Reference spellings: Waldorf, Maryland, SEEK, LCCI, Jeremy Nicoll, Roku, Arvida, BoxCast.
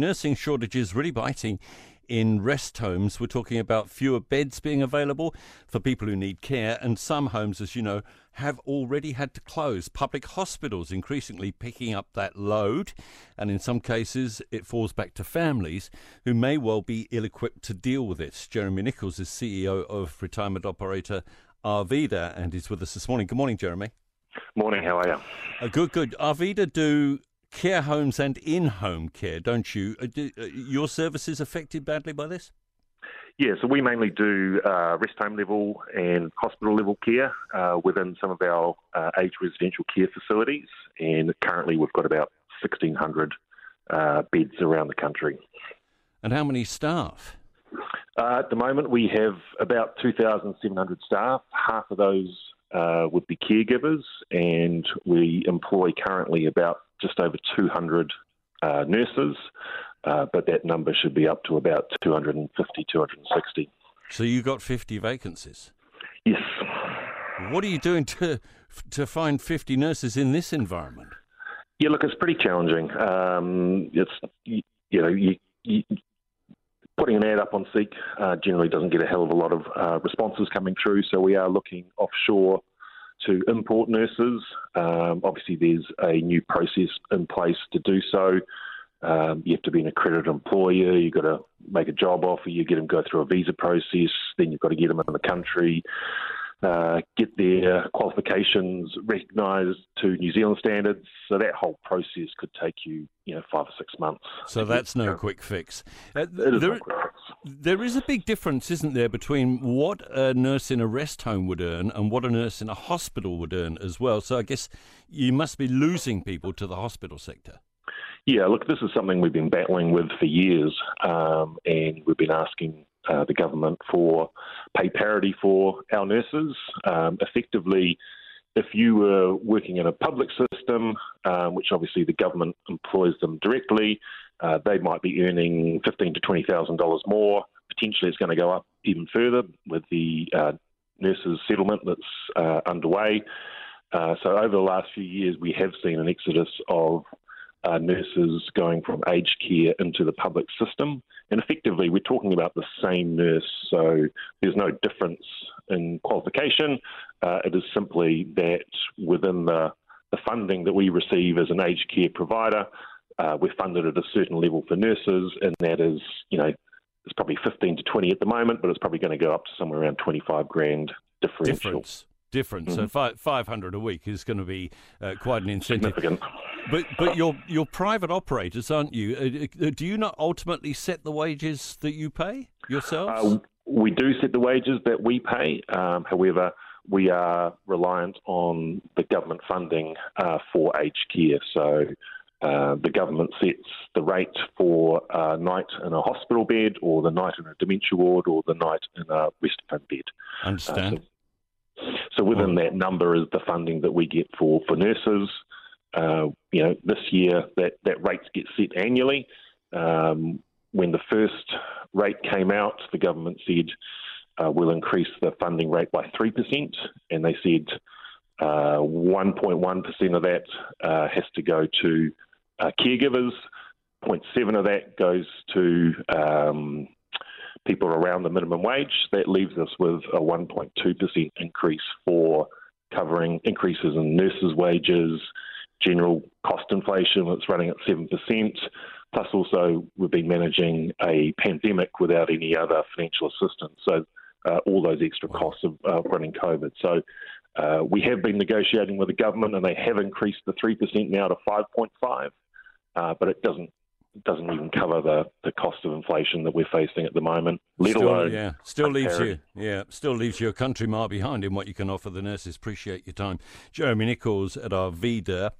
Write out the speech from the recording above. nursing shortages really biting in rest homes. We're talking about fewer beds being available for people who need care, and some homes, as you know, have already had to close. Public hospitals increasingly picking up that load, and in some cases it falls back to families who may well be ill-equipped to deal with it. Jeremy Nicoll is CEO of retirement operator Arvida and is with us this morning. Good morning, Jeremy. Morning, how are you? Good. Arvida do care homes and in-home care, don't you? Are your services affected badly by this? Yeah, so we mainly do rest home level and hospital level care within some of our aged residential care facilities, and currently we've got about 1,600 beds around the country. And how many staff? At the moment we have about 2,700 staff. Half of those would be caregivers, and we employ currently about just over 200 nurses, but that number should be up to about 250, 260. So you got 50 vacancies? Yes. What are you doing to find 50 nurses in this environment? Yeah, look, it's pretty challenging. Putting an ad up on SEEK generally doesn't get a hell of a lot of responses coming through, so we are looking offshore to import nurses. Obviously, there's a new process in place to do so. You have to be an accredited employer, you've got to make a job offer, you get them go through a visa process, then you've got to get them in the country, get their qualifications recognised to New Zealand standards. So that whole process could take you 5 or 6 months. So that's no quick fix. There is a big difference, isn't there, between what a nurse in a rest home would earn and what a nurse in a hospital would earn as well. So I guess you must be losing people to the hospital sector. Yeah, look, this is something we've been battling with for years, and we've been asking the government for pay parity for our nurses. Effectively, if you were working in a public system, which obviously the government employs them directly, they might be earning $15,000 to $20,000 more. Potentially it's going to go up even further with the nurses settlement that's underway. So over the last few years, we have seen an exodus of nurses going from aged care into the public system. And effectively, we're talking about the same nurse, so there's no difference in qualification. It is simply that within the funding that we receive as an aged care provider, we're funded at a certain level for nurses, and that is, it's probably 15 to 20 at the moment, but it's probably going to go up to somewhere around 25 grand difference. Mm-hmm. So 500 a week is going to be quite an incentive. Significant. But you're private operators, aren't you? Do you not ultimately set the wages that you pay yourselves? We do set the wages that we pay. However, we are reliant on the government funding for aged care. So the government sets the rate for a night in a hospital bed, or the night in a dementia ward, or the night in a rest home bed. Understand. So within that number is the funding that we get for nurses. This year that rates get set annually. When the first rate came out, the government said, we'll increase the funding rate by 3%, and they said 1.1% of that has to go to caregivers, 0.7% of that goes to people around the minimum wage. That leaves us with a 1.2% increase for covering increases in nurses' wages, general cost inflation that's running at 7%, plus also we've been managing a pandemic without any other financial assistance, so all those extra costs of running COVID. So we have been negotiating with the government, and they have increased the 3% now to 5.5%, but it doesn't even cover the cost of inflation that we're facing at the moment, still leaves you a country mile behind in what you can offer the nurses. Appreciate your time. Jeremy Nicoll at Arvida.